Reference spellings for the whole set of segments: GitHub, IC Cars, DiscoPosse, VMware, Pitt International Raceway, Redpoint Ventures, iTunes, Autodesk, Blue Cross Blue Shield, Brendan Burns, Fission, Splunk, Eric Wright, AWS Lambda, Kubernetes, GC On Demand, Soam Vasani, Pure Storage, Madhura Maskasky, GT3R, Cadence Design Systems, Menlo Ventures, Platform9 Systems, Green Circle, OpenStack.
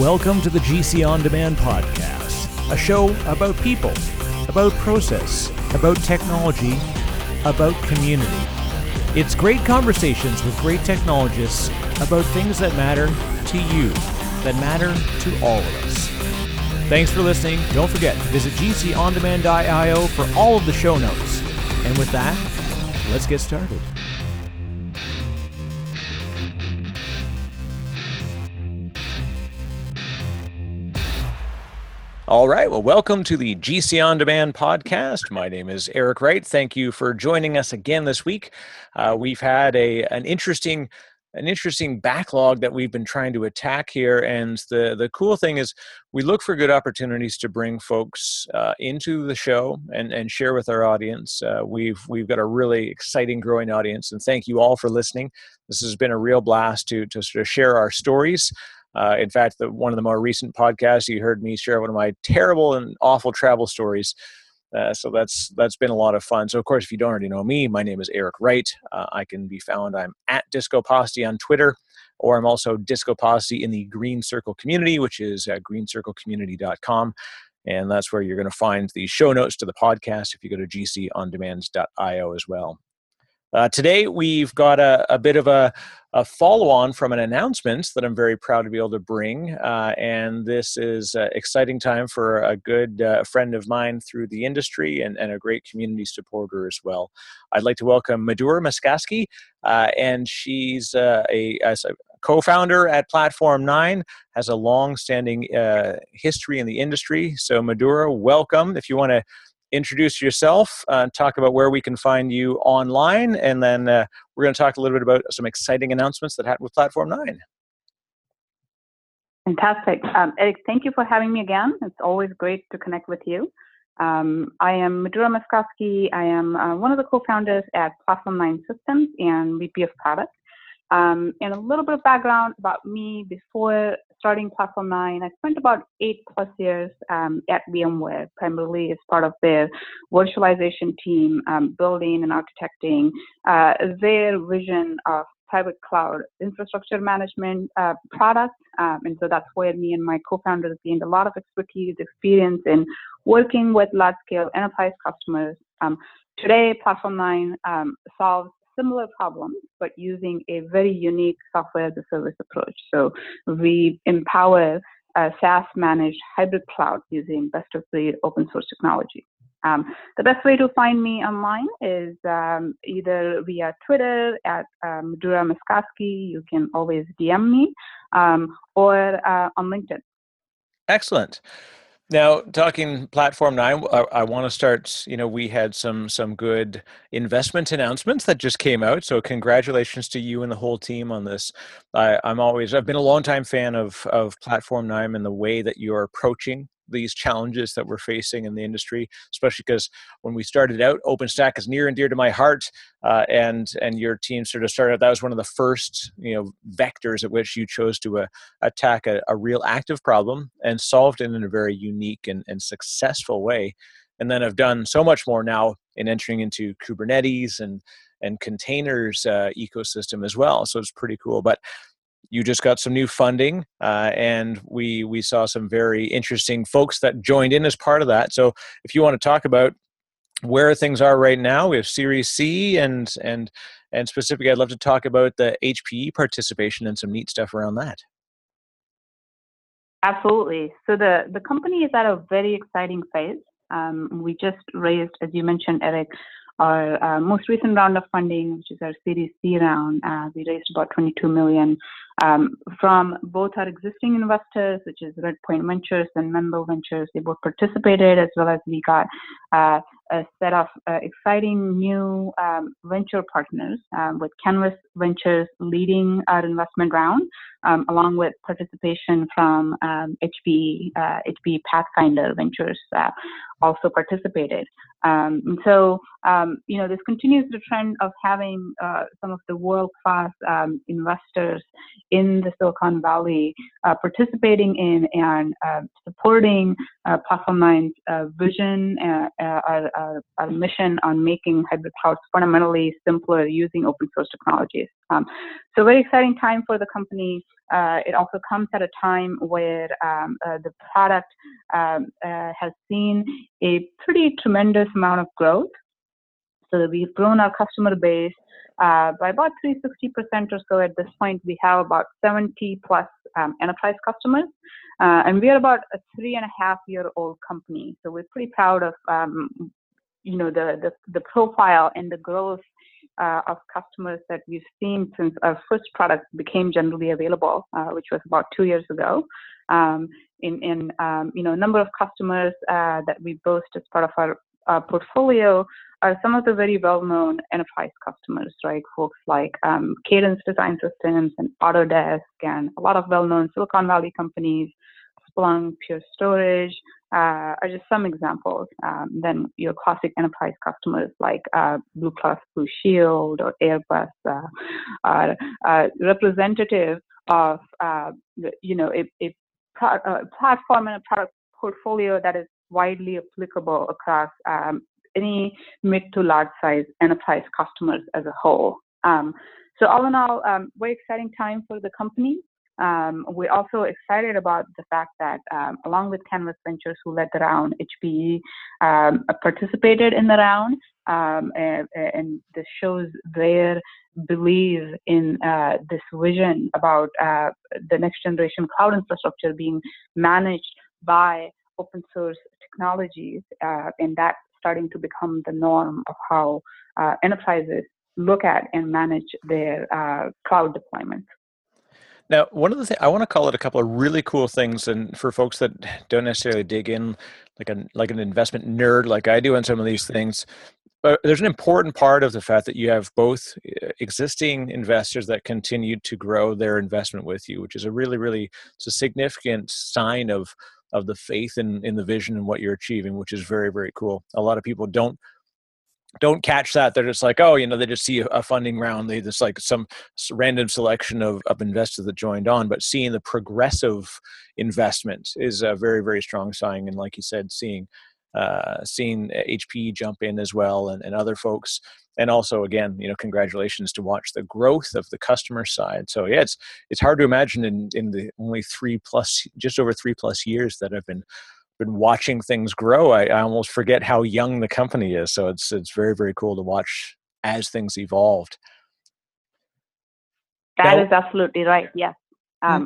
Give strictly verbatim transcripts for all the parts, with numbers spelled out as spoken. Welcome to the G C On Demand podcast, a show about people, about process, about technology, about community. It's great conversations with great technologists about things that matter to you, that matter to all of us. Thanks for listening. Don't forget, visit G C on demand dot I O for all of the show notes. And with that, let's get started. All right. Well, welcome to the G C On Demand podcast. My name is Eric Wright. Thank you for joining us again this week. Uh, we've had a an interesting an interesting backlog that we've been trying to attack here. And the, the cool thing is we look for good opportunities to bring folks uh, into the show and, and share with our audience. Uh, we've we've got a really exciting growing audience, and thank you all for listening. This has been a real blast to, to sort of share our stories. Uh, in fact, the, one of the more recent podcasts, you heard me share one of my terrible and awful travel stories. Uh, so that's that's been a lot of fun. So, of course, if you don't already know me, my name is Eric Wright. Uh, I can be found, I'm at DiscoPosse on Twitter, or I'm also DiscoPosse in the Green Circle community, which is uh, green circle community dot com. And that's where you're going to find the show notes to the podcast if you go to G C on demand dot I O as well. Uh, today, we've got a, a bit of a, a follow-on from an announcement that I'm very proud to be able to bring. Uh, and this is an exciting time for a good uh, friend of mine through the industry and, and a great community supporter as well. I'd like to welcome Madhura Maskasky, uh, and she's uh, a, a co-founder at Platform nine, has a long-standing uh, history in the industry. So Madhura, welcome. If you want to introduce yourself, uh, talk about where we can find you online, and then uh, we're going to talk a little bit about some exciting announcements that happened with Platform nine. Fantastic. Um, Eric, thank you for having me again. It's always great to connect with you. Um, I am Madhura Maskasky. I am uh, one of the co-founders at Platform nine Systems and V P of Product. Um, and a little bit of background about me: before starting Platform nine, I spent about eight plus years um, at VMware, primarily as part of their virtualization team, um, building and architecting uh, their vision of private cloud infrastructure management uh, product. Um, and so that's where me and my co-founders gained a lot of expertise, experience in working with large-scale enterprise customers. Um, today, Platform nine um, solves similar problems, but using a very unique software as a service approach. So we empower a SaaS managed hybrid cloud using best of breed open source technology. Um, the best way to find me online is um, either via Twitter at um, Madhura Maskasky. You can always D M me, um, or uh, on LinkedIn. Excellent. Now, talking Platform nine, I, I want to start, you know, we had some some good investment announcements that just came out. So congratulations to you and the whole team on this. I, I'm always, I've been a longtime fan of, of Platform nine and the way that you're approaching these challenges that we're facing in the industry, especially because when we started out, OpenStack is near and dear to my heart, uh, and and your team sort of started out. That was one of the first, you know, vectors at which you chose to uh, attack a, a real active problem and solved it in a very unique and, and successful way. And then I've done so much more now in entering into Kubernetes and and containers uh, ecosystem as well. So it's pretty cool. But you just got some new funding, uh, and we we saw some very interesting folks that joined in as part of that. So if you want to talk about where things are right now, we have Series C, and and and specifically, I'd love to talk about the H P E participation and some neat stuff around that. Absolutely. So the, the company is at a very exciting phase. Um, we just raised, as you mentioned, Eric, our uh, most recent round of funding, which is our Series C round. Uh, we raised about twenty-two million dollars um, from both our existing investors, which is Redpoint Ventures and Menlo Ventures. They both participated, as well as we got uh, a set of uh, exciting new um, venture partners, um, with Canvas Ventures leading our investment round, um, along with participation from um, H P E, uh, H P E Pathfinder Ventures uh, also participated. Um, and so, um, you know, this continues the trend of having uh, some of the world-class um, investors in the Silicon Valley uh, participating in and uh, supporting uh, Platform nine's uh, vision, uh, uh, our, our, our mission on making hybrid clouds fundamentally simpler using open source technologies. Um, so very exciting time for the company. Uh, it also comes at a time where um, uh, the product um, uh, has seen a pretty tremendous amount of growth. So we've grown our customer base uh, by about three hundred sixty percent or so. At this point, we have about seventy plus um, enterprise customers, uh, and we are about a three and a half year old company. So we're pretty proud of um, you know the, the the profile and the growth Uh, of customers that we've seen since our first product became generally available, uh, which was about two years ago. Um, in, in um, you know, a number of customers uh, that we boast as part of our uh, portfolio are some of the very well-known enterprise customers, right? Folks like um, Cadence Design Systems and Autodesk and a lot of well-known Silicon Valley companies, Splunk, Pure Storage, Uh, are just some examples. Um, then your classic enterprise customers like uh, Blue Cross Blue Shield or Airbus uh, are uh, representative of uh, you know a, a, pro a platform and a product portfolio that is widely applicable across um, any mid to large size enterprise customers as a whole. Um, so all in all, um, very exciting time for the company. Um, we're also excited about the fact that, um, along with Canvas Ventures, who led the round, H P E um, participated in the round, um, and, and this shows their belief in uh, this vision about uh, the next generation cloud infrastructure being managed by open source technologies, uh, and that's starting to become the norm of how uh, enterprises look at and manage their uh, cloud deployments. Now, one of the things I want to call out a couple of really cool things, and for folks that don't necessarily dig in like an like an investment nerd like I do on some of these things, but there's an important part of the fact that you have both existing investors that continue to grow their investment with you, which is a really really it's a significant sign of of the faith in in the vision and what you're achieving, which is very very cool. A lot of people don't. Don't catch that. They're just like, oh, you know, they just see a funding round. They just like some random selection of, of investors that joined on. But seeing the progressive investment is a very, very strong sign. And like you said, seeing uh, seeing H P E jump in as well, and, and other folks. And also, again, you know, congratulations to watch the growth of the customer side. So yeah, it's it's hard to imagine in in the only three plus, just over three plus years that I've been. been watching things grow. I, I almost forget how young the company is. So it's it's very, very cool to watch as things evolved. That now, is absolutely right. Yes. Um,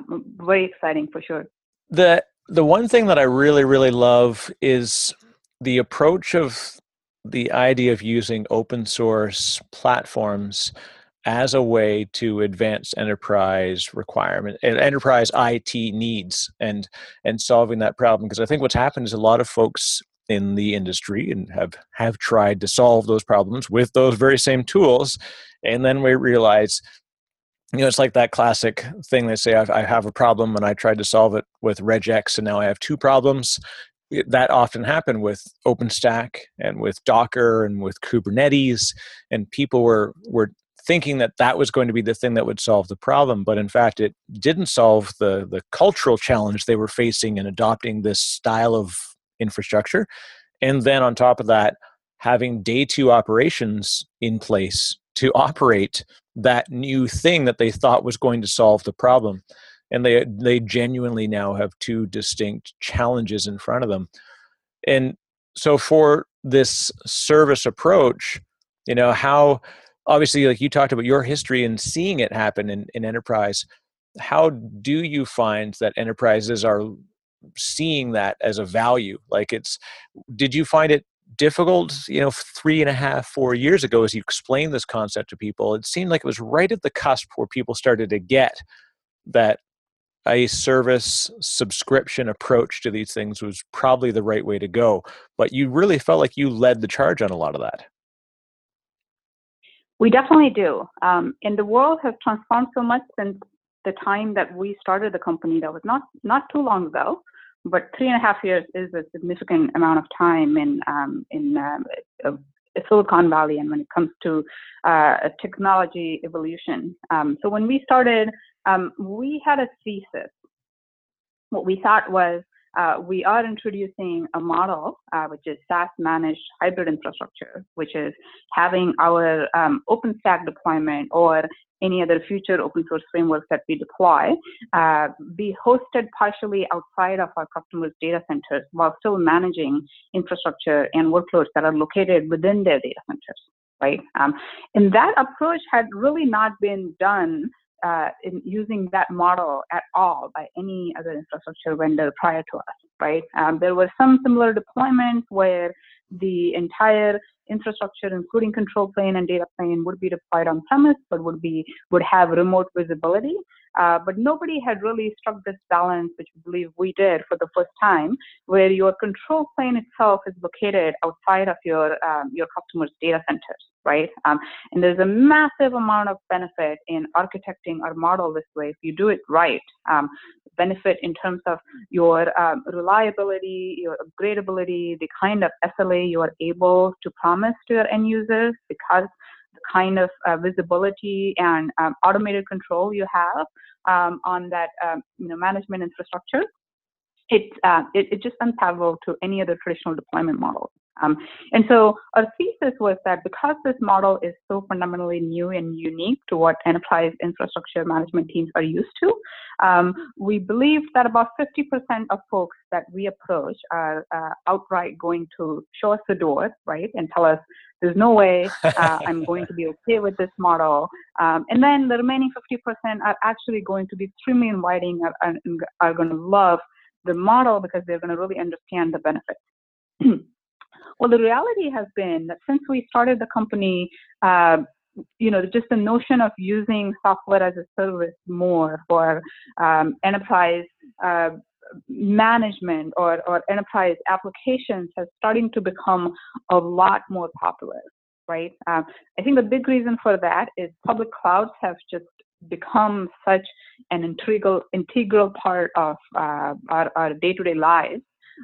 very exciting for sure. The, the one thing that I really, really love is the approach of the idea of using open source platforms as a way to advance enterprise requirement and enterprise I T needs and and solving that problem. Because I think what's happened is a lot of folks in the industry and have have tried to solve those problems with those very same tools, and then we realize, you know, it's like that classic thing they say, I have a problem and I tried to solve it with regex and now I have two problems. That often happened with OpenStack and with Docker and with Kubernetes, and people were were thinking that that was going to be the thing that would solve the problem, but in fact it didn't solve the the cultural challenge they were facing in adopting this style of infrastructure. And then on top of that, having day two operations in place to operate that new thing that they thought was going to solve the problem, and they they genuinely now have two distinct challenges in front of them. And so for this service approach, you know, how obviously, like you talked about your history and seeing it happen in, in enterprise, how do you find that enterprises are seeing that as a value? Like it's, did you find it difficult, you know, three and a half, four years ago as you explained this concept to people? It seemed like it was right at the cusp where people started to get that a service subscription approach to these things was probably the right way to go. But you really felt like you led the charge on a lot of that. We definitely do. Um, and the world has transformed so much since the time that we started the company. That was not, not too long ago, but three and a half years is a significant amount of time in, um, in um, uh, Silicon Valley, and when it comes to uh, technology evolution. Um, so when we started, um, we had a thesis. What we thought was, uh, we are introducing a model, uh, which is SaaS managed hybrid infrastructure, which is having our um, OpenStack deployment or any other future open source frameworks that we deploy uh, be hosted partially outside of our customers' data centers while still managing infrastructure and workloads that are located within their data centers, right? Um, and that approach had really not been done uh, in using that model at all by any other infrastructure vendor prior to us, right? Um, there were some similar deployments where the entire infrastructure, including control plane and data plane, would be deployed on premise, but would be would have remote visibility. Uh, but nobody had really struck this balance, which we believe we did for the first time, where your control plane itself is located outside of your um, your customers' data centers, right? Um, and there's a massive amount of benefit in architecting our model this way. If you do it right, um, benefit in terms of your um, reliability, your upgradability, the kind of S L A you are able to promise to your end users, because the kind of uh, visibility and um, automated control you have um, on that um, you know, management infrastructure, it's uh, it, it just unparalleled to any other traditional deployment model. Um, and so our thesis was that because this model is so fundamentally new and unique to what enterprise infrastructure management teams are used to, um, we believed that about fifty percent of folks that we approach are uh, outright going to show us the door, right, and tell us, there's no way uh, I'm going to be okay with this model. Um, and then the remaining fifty percent are actually going to be extremely inviting and are, are going to love the model because they're going to really understand the benefits. Well, the reality has been that since we started the company, uh, you know, just the notion of using software as a service more for um, enterprise uh, management or, or enterprise applications has starting to become a lot more popular, right? Uh, I think the big reason for that is public clouds have just become such an integral, integral part of uh, our, our day-to-day lives.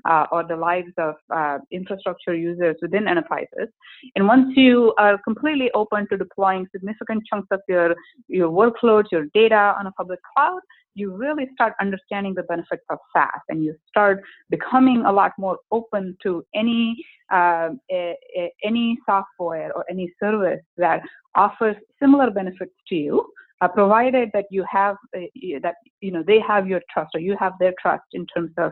Uh, or the lives of uh, infrastructure users within enterprises. And once you are completely open to deploying significant chunks of your, your workloads, your data on a public cloud, you really start understanding the benefits of SaaS, and you start becoming a lot more open to any uh, a, a, any software or any service that offers similar benefits to you, Uh, provided that you have uh, that you know they have your trust or you have their trust in terms of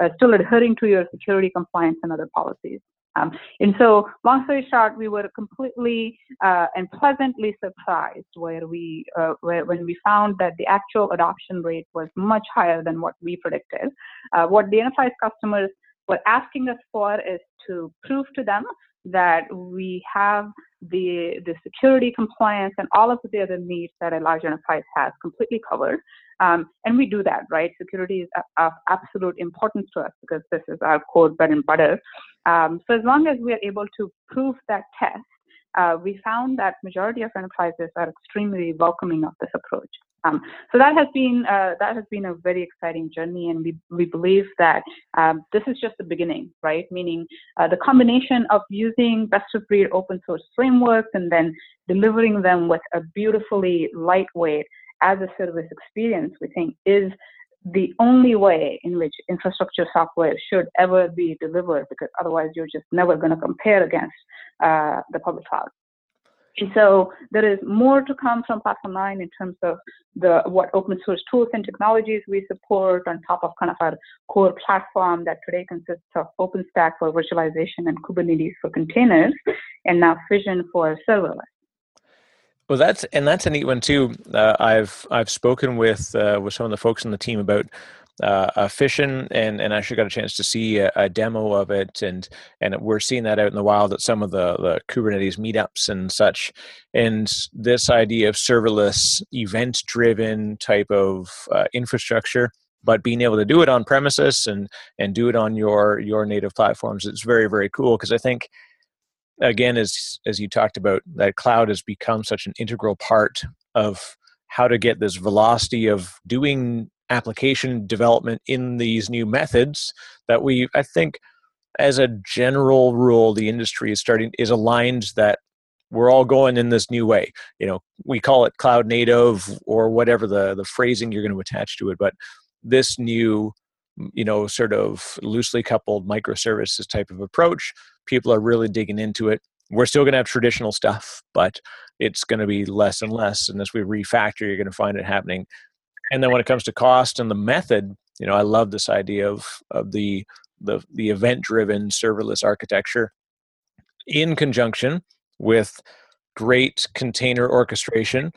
uh, still adhering to your security compliance and other policies. Um, and so, long story short, we were completely uh, and pleasantly surprised where we uh, where, when we found that the actual adoption rate was much higher than what we predicted. Uh, what the enterprise customers were asking us for is to prove to them that we have the the security compliance and all of the other needs that a large enterprise has completely covered. Um, and we do that, right? Security is of absolute importance to us because this is our core bread and butter. Um, so as long as we are able to prove that test, uh, we found that majority of enterprises are extremely welcoming of this approach. Um, so that has been uh, that has been a very exciting journey, and we we believe that um, this is just the beginning, right? Meaning uh, the combination of using best of breed open source frameworks and then delivering them with a beautifully lightweight as a service experience, we think is the only way in which infrastructure software should ever be delivered, because otherwise you're just never going to compare against uh, the public cloud. And so there is more to come from Platform nine in terms of the what open source tools and technologies we support on top of kind of our core platform that today consists of OpenStack for virtualization and Kubernetes for containers, and now Fission for serverless. Well, that's and that's a neat one too. Uh, I've I've spoken with uh, with some of the folks on the team about Uh, uh, Fission, and and I actually got a chance to see a, a demo of it, and and we're seeing that out in the wild at some of the, the Kubernetes meetups and such. And this idea of serverless, event-driven type of uh, infrastructure, but being able to do it on premises and and do it on your your native platforms, it's very very cool, because I think, again, as as you talked about, that cloud has become such an integral part of how to get this velocity of doing application development in these new methods, that we, I think, as a general rule, the industry is starting is aligned that we're all going in this new way. You know, we call it cloud native or whatever the the phrasing you're going to attach to it, but this new you know, sort of loosely coupled microservices type of approach. People are really digging into it. We're still going to have traditional stuff, but it's going to be less and less. And as we refactor, you're going to find it happening. And then when it comes to cost and the method, you know, I love this idea of, of the, the, the event-driven serverless architecture in conjunction with great container orchestration,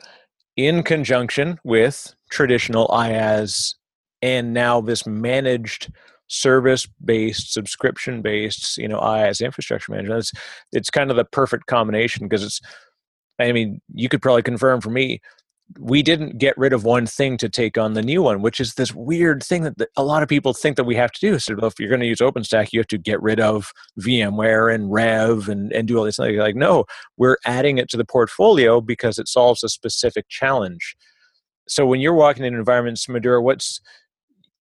in conjunction with traditional IaaS, and now this managed service-based, subscription-based, you know, IaaS infrastructure management. It's, it's kind of the perfect combination because it's, I mean, you could probably confirm for me, we didn't get rid of one thing to take on the new one, which is this weird thing that a lot of people think that we have to do. So if you're going to use OpenStack, you have to get rid of VMware and Rev and, and do all these things. You're like, no, we're adding it to the portfolio because it solves a specific challenge. So when you're walking in environments, Madhura, what's,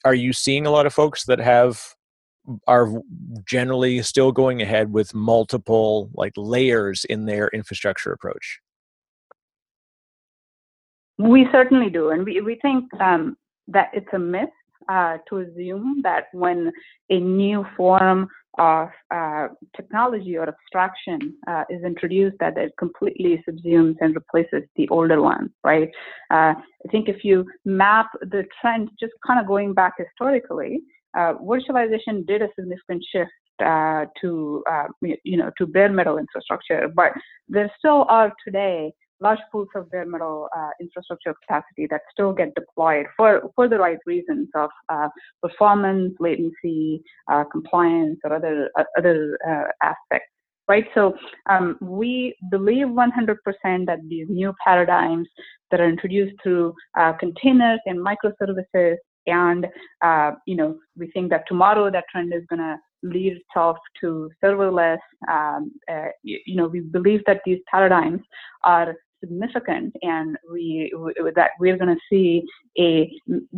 are you seeing a lot of folks that have, are generally still going ahead with multiple like layers in their infrastructure approach? We certainly do. And we, we think um, that it's a myth uh, to assume that when a new form of uh, technology or abstraction uh, is introduced, that it completely subsumes and replaces the older one, right? Uh, I think if you map the trend, just kind of going back historically, uh, virtualization did a significant shift uh, to, uh, you know, to bare metal infrastructure, but there still are today large pools of bare metal uh, infrastructure capacity that still get deployed for, for the right reasons of uh, performance, latency, uh, compliance, or other uh, other uh, aspects, right? So um, we believe one hundred percent that these new paradigms that are introduced through uh, containers and microservices, and uh, you know, we think that tomorrow that trend is going to lead itself to serverless. Um, uh, you, you know, we believe that these paradigms are significant, and we, we that we're going to see a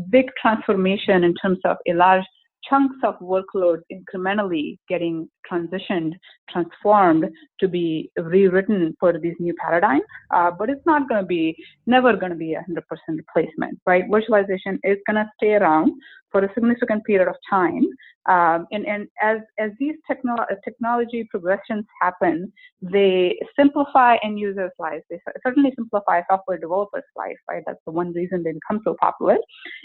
big transformation in terms of a large chunks of workloads incrementally getting transitioned, transformed to be rewritten for these new paradigms. Uh, but it's not going to be, never going to be a hundred percent replacement, right? Virtualization is going to stay around for a significant period of time, um, and and as as these techno technology progressions happen, they simplify end users' lives. They certainly simplify software developers' lives, right? That's the one reason they become so popular.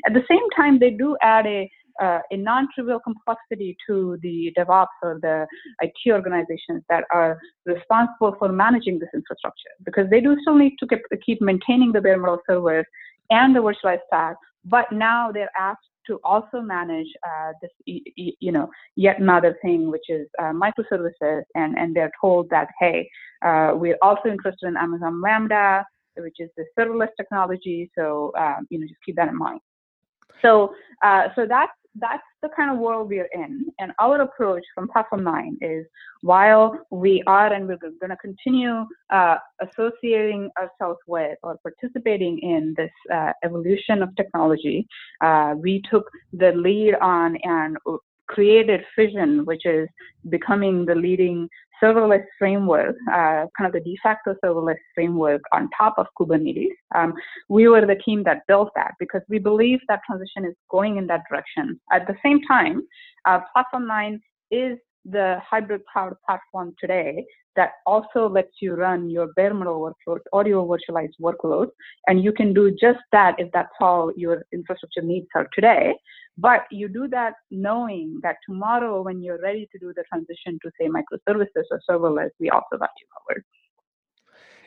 At the same time, they do add a Uh, a non-trivial complexity to the DevOps or the I T organizations that are responsible for managing this infrastructure, because they do still need to keep maintaining the bare metal servers and the virtualized stack, but now they're asked to also manage uh, this, you know, yet another thing, which is uh, microservices, and, and they're told that, hey, uh, we're also interested in Amazon Lambda, which is the serverless technology, so, um, you know, just keep that in mind. So, uh, so that's, that's the kind of world we're in. And our approach from Platform nine is, while we are and we're going to continue uh, associating ourselves with or participating in this uh, evolution of technology, uh, we took the lead on and created Fission, which is becoming the leading serverless framework, uh, kind of the de facto serverless framework on top of Kubernetes. Um, we were the team that built that because we believe that transition is going in that direction. At the same time, uh, Platform nine is the hybrid cloud platform today that also lets you run your bare metal workloads or your virtualized workloads. And you can do just that if that's all your infrastructure needs are today. But you do that knowing that tomorrow, when you're ready to do the transition to, say, microservices or serverless, we also got you covered.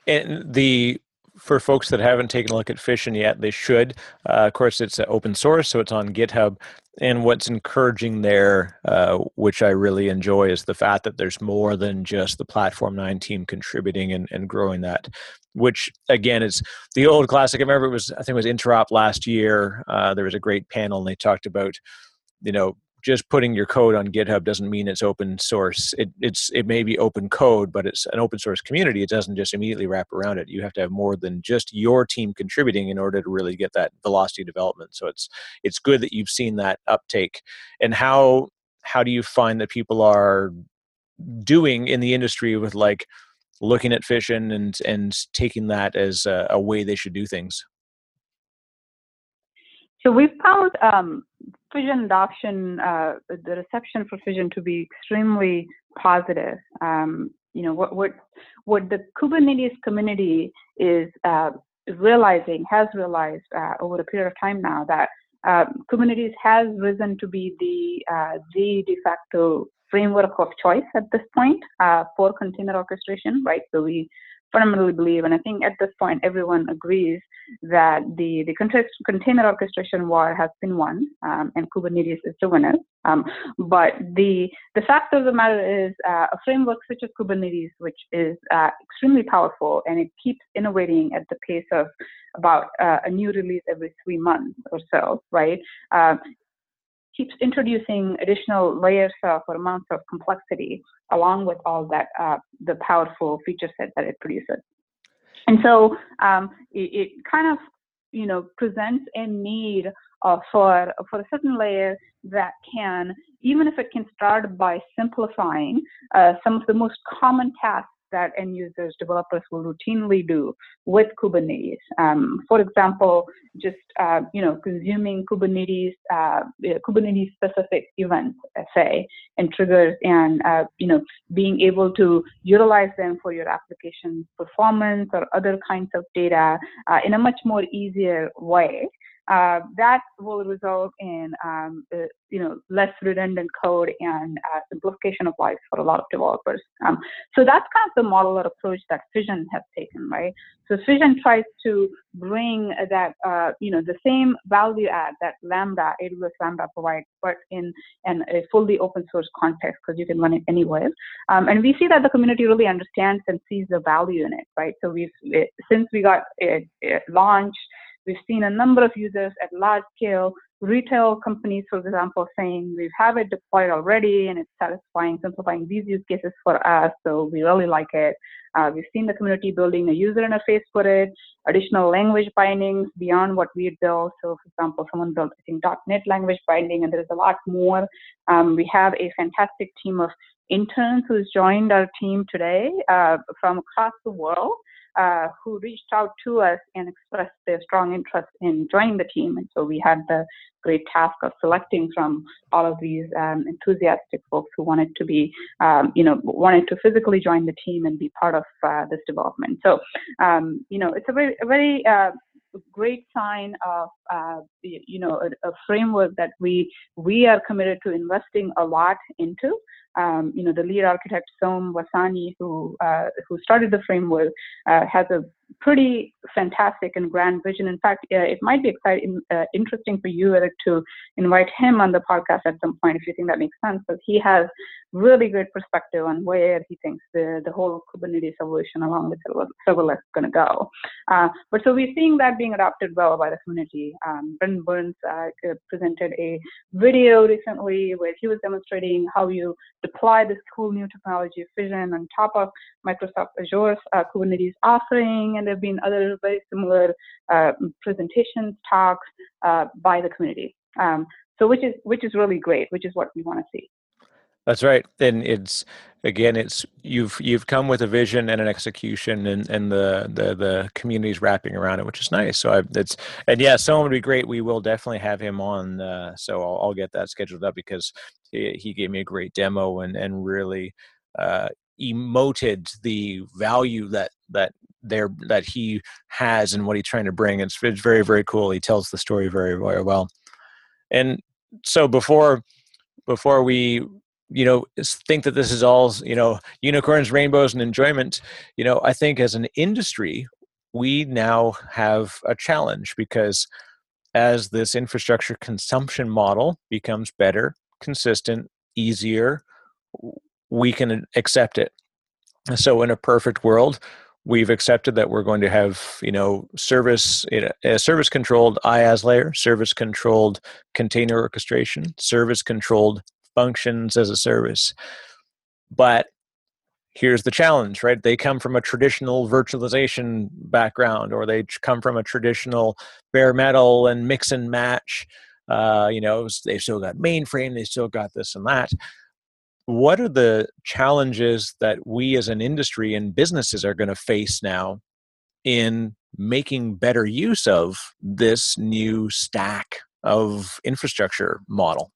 And the for folks that haven't taken a look at Fission yet, they should. Uh, of course, it's open source, so it's on GitHub. And what's encouraging there, uh, which I really enjoy, is the fact that there's more than just the Platform nine team contributing and, and growing that, which, again, is the old classic. I remember it was, I think it was Interop last year. Uh, there was a great panel, and they talked about, you know, just putting your code on GitHub doesn't mean it's open source. It, it's, it may be open code, but it's an open source community. It doesn't just immediately wrap around it. You have to have more than just your team contributing in order to really get that velocity development. So it's, it's good that you've seen that uptake. And how, how do you find that people are doing in the industry with like looking at Fission and, and taking that as a, a way they should do things? So we've found um, Fission adoption, uh, the reception for Fission to be extremely positive. Um, you know, what, what, what the Kubernetes community is uh, realizing, has realized uh, over a period of time now, that uh, Kubernetes has risen to be the, uh, the de facto framework of choice at this point uh, for container orchestration, right? So we fundamentally believe, and I think at this point everyone agrees, that the the container orchestration war has been won, um, and Kubernetes is the winner. Um, but the the fact of the matter is, uh, a framework such as Kubernetes, which is uh, extremely powerful, and it keeps innovating at the pace of about uh, a new release every three months or so, right? Uh, keeps introducing additional layers of or amounts of complexity, along with all that, uh, the powerful feature set that it produces. And so um, it, it kind of, you know, presents a need uh, for, for a certain layer that can, even if it can start by simplifying uh, some of the most common tasks that end users, developers will routinely do with Kubernetes. Um, for example, just uh, you know, consuming Kubernetes uh, Kubernetes specific events, say, and triggers, and uh, you know, being able to utilize them for your application's performance or other kinds of data uh, in a much more easier way. Uh, that will result in um, uh, you know, less redundant code and uh, simplification of life for a lot of developers. Um, so that's kind of the model or approach that Fission has taken, right? So Fission tries to bring that uh, you know, the same value add that Lambda, A W S Lambda provides, but in, in a fully open source context, because you can run it anywhere. Um, and we see that the community really understands and sees the value in it, right? So we've it, since we got it, it launched, we've seen a number of users at large scale, retail companies, for example, saying we have it deployed already and it's satisfying, simplifying these use cases for us, so we really like it. Uh, we've seen the community building a user interface for it, additional language bindings beyond what we built. So, for example, someone built, I think, dot net language binding, and there's a lot more. Um, we have a fantastic team of interns who's joined our team today uh, from across the world, Uh, who reached out to us and expressed their strong interest in joining the team. And so we had the great task of selecting from all of these um, enthusiastic folks who wanted to be, um, you know, wanted to physically join the team and be part of uh, this development. So, um, you know, it's a very, a very uh, great sign of, uh, you know, a, a framework that we we are committed to investing a lot into. Um, you know, the lead architect, Soam Vasani, who, uh, who started the framework, uh, has a pretty fantastic and grand vision. In fact, uh, it might be exciting, uh, interesting for you, Eric, to invite him on the podcast at some point, if you think that makes sense, because he has really great perspective on where he thinks the, the whole Kubernetes evolution along with serverless is going to go. Uh, but so we're seeing that being adopted well by the community. Um, Brendan Burns uh, presented a video recently where he was demonstrating how you deploy this cool new technology, Fission, on top of Microsoft Azure's uh, Kubernetes offering, and there have been other very similar uh, presentations, talks uh, by the community. Um, so, which is which is really great, which is what we want to see. That's right, and it's again, it's you've you've come with a vision and an execution, and, and the the the community's wrapping around it, which is nice. So I, it's and yeah, someone would be great. We will definitely have him on. Uh, so I'll, I'll get that scheduled up, because he, he gave me a great demo and and really uh, emoted the value that that there that he has and what he's trying to bring. It's it's very very cool. He tells the story very very well. And so before before we, you know, think that this is all, you know, unicorns, rainbows, and enjoyment, you know, I think as an industry, we now have a challenge, because as this infrastructure consumption model becomes better, consistent, easier, we can accept it. So in a perfect world, we've accepted that we're going to have, you know, service, you know, a service-controlled IaaS layer, service-controlled container orchestration, service-controlled functions as a service. But here's the challenge, right? They come from a traditional virtualization background, or they come from a traditional bare metal and mix and match. Uh, you know, they've still got mainframe, they still got this and that. What are the challenges that we as an industry and businesses are going to face now in making better use of this new stack of infrastructure model.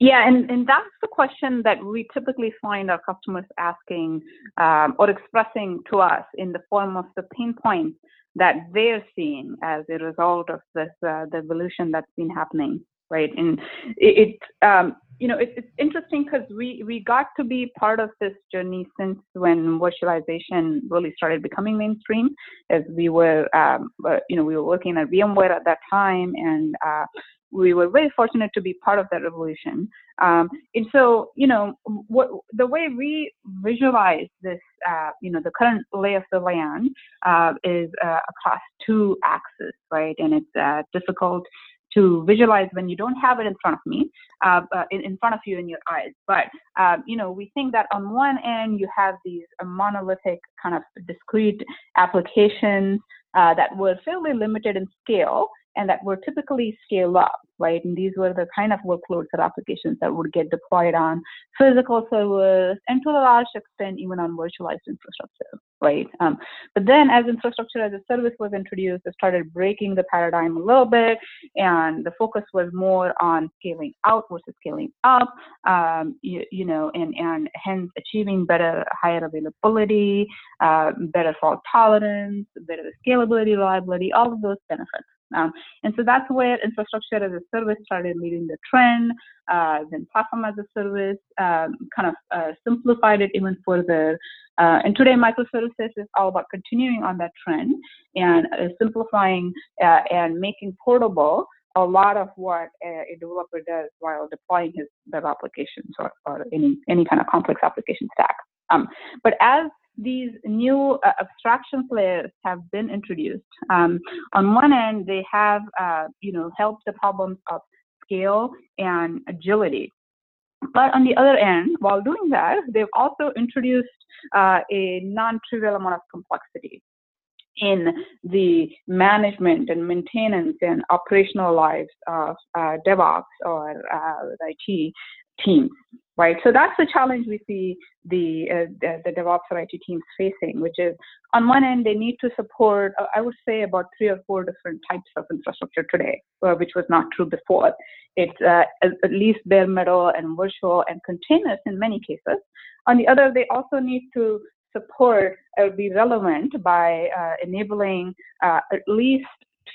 Yeah, and, and that's the question that we typically find our customers asking um, or expressing to us in the form of the pain points that they're seeing as a result of this uh, the evolution that's been happening, right? And it, it um, you know, it, it's interesting because we we got to be part of this journey since when virtualization really started becoming mainstream. As we were, um, uh, you know, we were working at VMware at that time, and uh, we were very fortunate to be part of that revolution. Um, and so, you know, what, the way we visualize this, uh, you know, the current lay of the land uh, is uh, across two axes, right? And it's uh, difficult to visualize when you don't have it in front of me, uh, uh, in, in front of you in your eyes. But, uh, you know, we think that on one end, you have these uh, monolithic kind of discrete applications uh, that were fairly limited in scale, and that were typically scale up, right? And these were the kind of workloads or applications that would get deployed on physical servers and to a large extent, even on virtualized infrastructure, right? Um, but then as infrastructure as a service was introduced, it started breaking the paradigm a little bit, and the focus was more on scaling out versus scaling up, um, you, you know, and, and hence achieving better, higher availability, uh, better fault tolerance, better scalability, reliability, all of those benefits. Um, and so that's where infrastructure as a service started leading the trend. Uh, then platform as a service um, kind of uh, simplified it even further. Uh, and today, microservices is all about continuing on that trend and uh, simplifying uh, and making portable a lot of what a developer does while deploying his web applications or, or any any kind of complex application stack. Um, but as these new uh, abstraction layers have been introduced, um, on one end, they have uh, you know, helped the problems of scale and agility. But on the other end, while doing that, they've also introduced uh, a non-trivial amount of complexity in the management and maintenance and operational lives of uh, DevOps or uh, I T teams, right? So that's the challenge we see the, uh, the the DevOps or I T teams facing, which is on one end, they need to support, uh, I would say, about three or four different types of infrastructure today, uh, which was not true before. It's uh, at least bare metal and virtual and containers in many cases. On the other, they also need to support or be relevant by uh, enabling uh, at least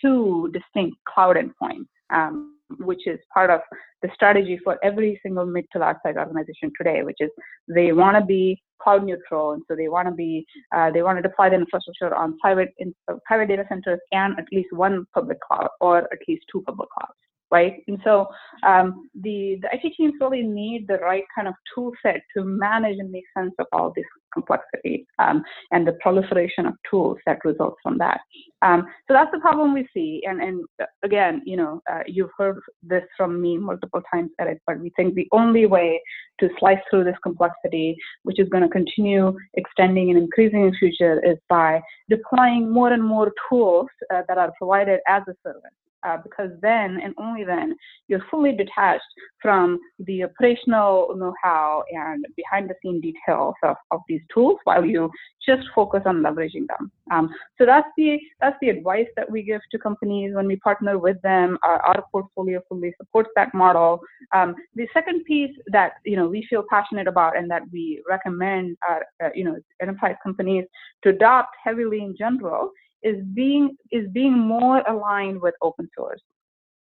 two distinct cloud endpoints, um, which is part of the strategy for every single mid to large size organization today, which is they want to be cloud neutral, and so they want to be uh, they want to deploy the infrastructure on private in, uh, private data centers and at least one public cloud, or at least two public clouds, right? And so um, the the I T teams really need the right kind of tool set to manage and make sense of all this complexity um, and the proliferation of tools that results from that. Um, so that's the problem we see. And and again, you know, uh, you've heard this from me multiple times, Eric, but we think the only way to slice through this complexity, which is going to continue extending and increasing in the future, is by deploying more and more tools uh, that are provided as a service. Uh, because then, and only then, you're fully detached from the operational know-how and behind-the-scene details of, of these tools, while you just focus on leveraging them. Um, so that's the that's the advice that we give to companies when we partner with them. Our, our portfolio fully supports that model. Um, the second piece that you know we feel passionate about and that we recommend our, uh, you know enterprise companies to adopt heavily in general, is being is being more aligned with open source.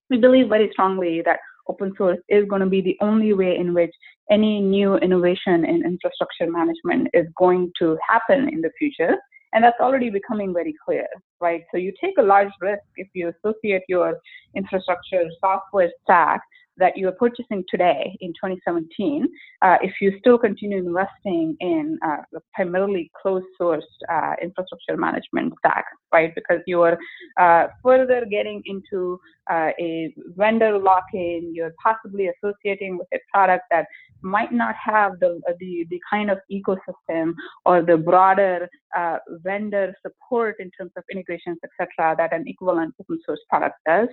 We believe very strongly that open source is going to be the only way in which any new innovation in infrastructure management is going to happen in the future, and that's already becoming very clear, right? So you take a large risk if you associate your infrastructure software stack that you are purchasing today in twenty seventeen, uh, if you still continue investing in uh, primarily closed-sourced uh, infrastructure management stack, right? Because you are uh, further getting into uh, a vendor lock-in, you're possibly associating with a product that might not have the the, the kind of ecosystem or the broader uh, vendor support in terms of integrations, et cetera, that an equivalent open source product does.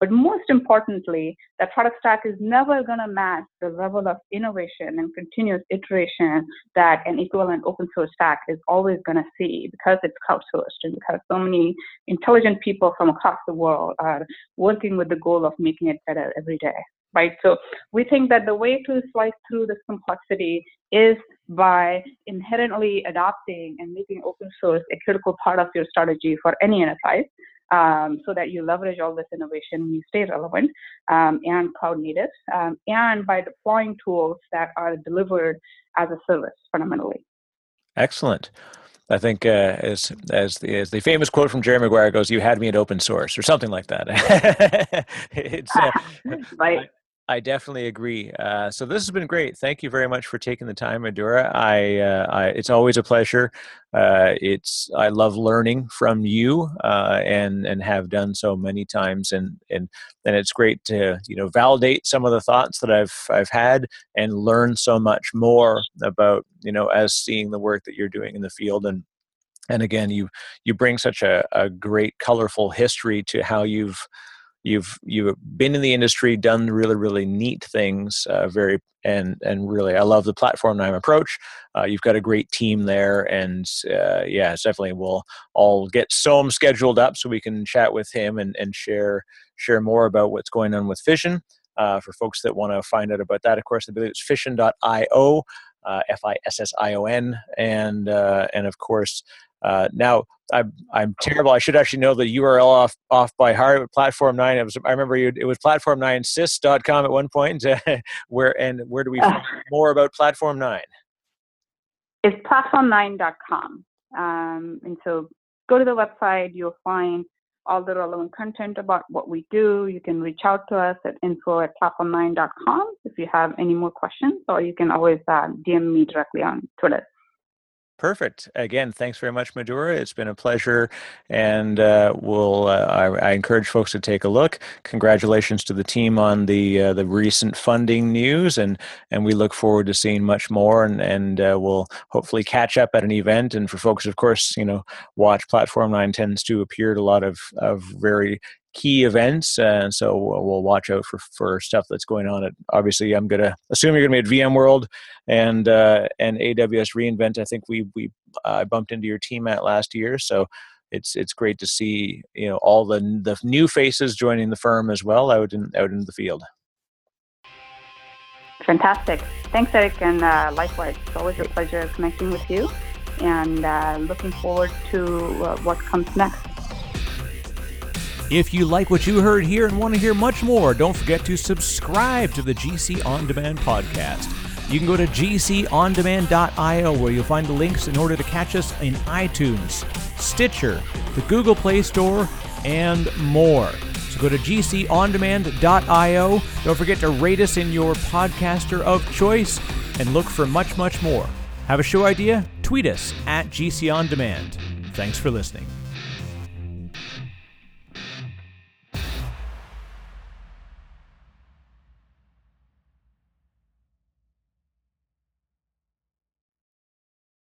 But most importantly, that product stack is never going to match the level of innovation and continuous iteration that an equivalent open source stack is always going to see, because it's crowdsourced and because so many intelligent people from across the world are working with the goal of making it better every day, right? So we think that the way to slice through this complexity is by inherently adopting and making open source a critical part of your strategy for any enterprise, um, so that you leverage all this innovation and you stay relevant um, and cloud native, um, and by deploying tools that are delivered as a service fundamentally. Excellent. I think uh, as as the, as the famous quote from Jerry Maguire goes, "You had me at open source," or something like that. It's, uh, right. I, I definitely agree. Uh, so this has been great. Thank you very much for taking the time, Madhura. I, uh, I it's always a pleasure. Uh, it's I love learning from you, uh, and and have done so many times, and and and it's great to you know validate some of the thoughts that I've I've had and learn so much more about you know as seeing the work that you're doing in the field. And and again, you you bring such a, a great colorful history to how you've you've you've been in the industry, done really really neat things, uh, very and and really I love the Platform nine approach. Uh, you've got a great team there, and uh, yeah, it's definitely we'll all get Soam scheduled up so we can chat with him and and share share more about what's going on with Fission. Uh, for folks that want to find out about that, of course, I believe it's fission dot i o, uh, F I S S I O N, and uh, and of course. Uh, now I'm, I'm terrible. I should actually know the U R L off, off by heart. Platform nine. It was, I remember you, it was platform nine sys dot com at one point. Where and where do we find more about Platform nine? It's platform nine dot com. Um, and so go to the website. You'll find all the relevant content about what we do. You can reach out to us at info at platform nine dot com if you have any more questions, or you can always uh, D M me directly on Twitter. Perfect. Again, thanks very much, Madhura. It's been a pleasure, and uh, we'll. Uh, I, I encourage folks to take a look. Congratulations to the team on the uh, the recent funding news, and and we look forward to seeing much more. And and uh, we'll hopefully catch up at an event. And for folks, of course, you know, watch Platform nine tends to appear at a lot of of very key events, and uh, so we'll watch out for, for stuff that's going on. At obviously, I'm gonna assume you're gonna be at VMworld and uh, and A W S reInvent. I think we we uh, bumped into your team at last year, so it's it's great to see you know all the the new faces joining the firm as well out in out in the field. Fantastic, thanks, Eric, and uh, likewise, it's always a pleasure connecting with you, and uh, looking forward to uh, what comes next. If you like what you heard here and want to hear much more, don't forget to subscribe to the G C On Demand podcast. You can go to g c on demand dot i o, where you'll find the links in order to catch us in iTunes, Stitcher, the Google Play Store, and more. So go to g c on demand dot i o. Don't forget to rate us in your podcaster of choice, and look for much, much more. Have a show idea? Tweet us at G C On Demand. Thanks for listening.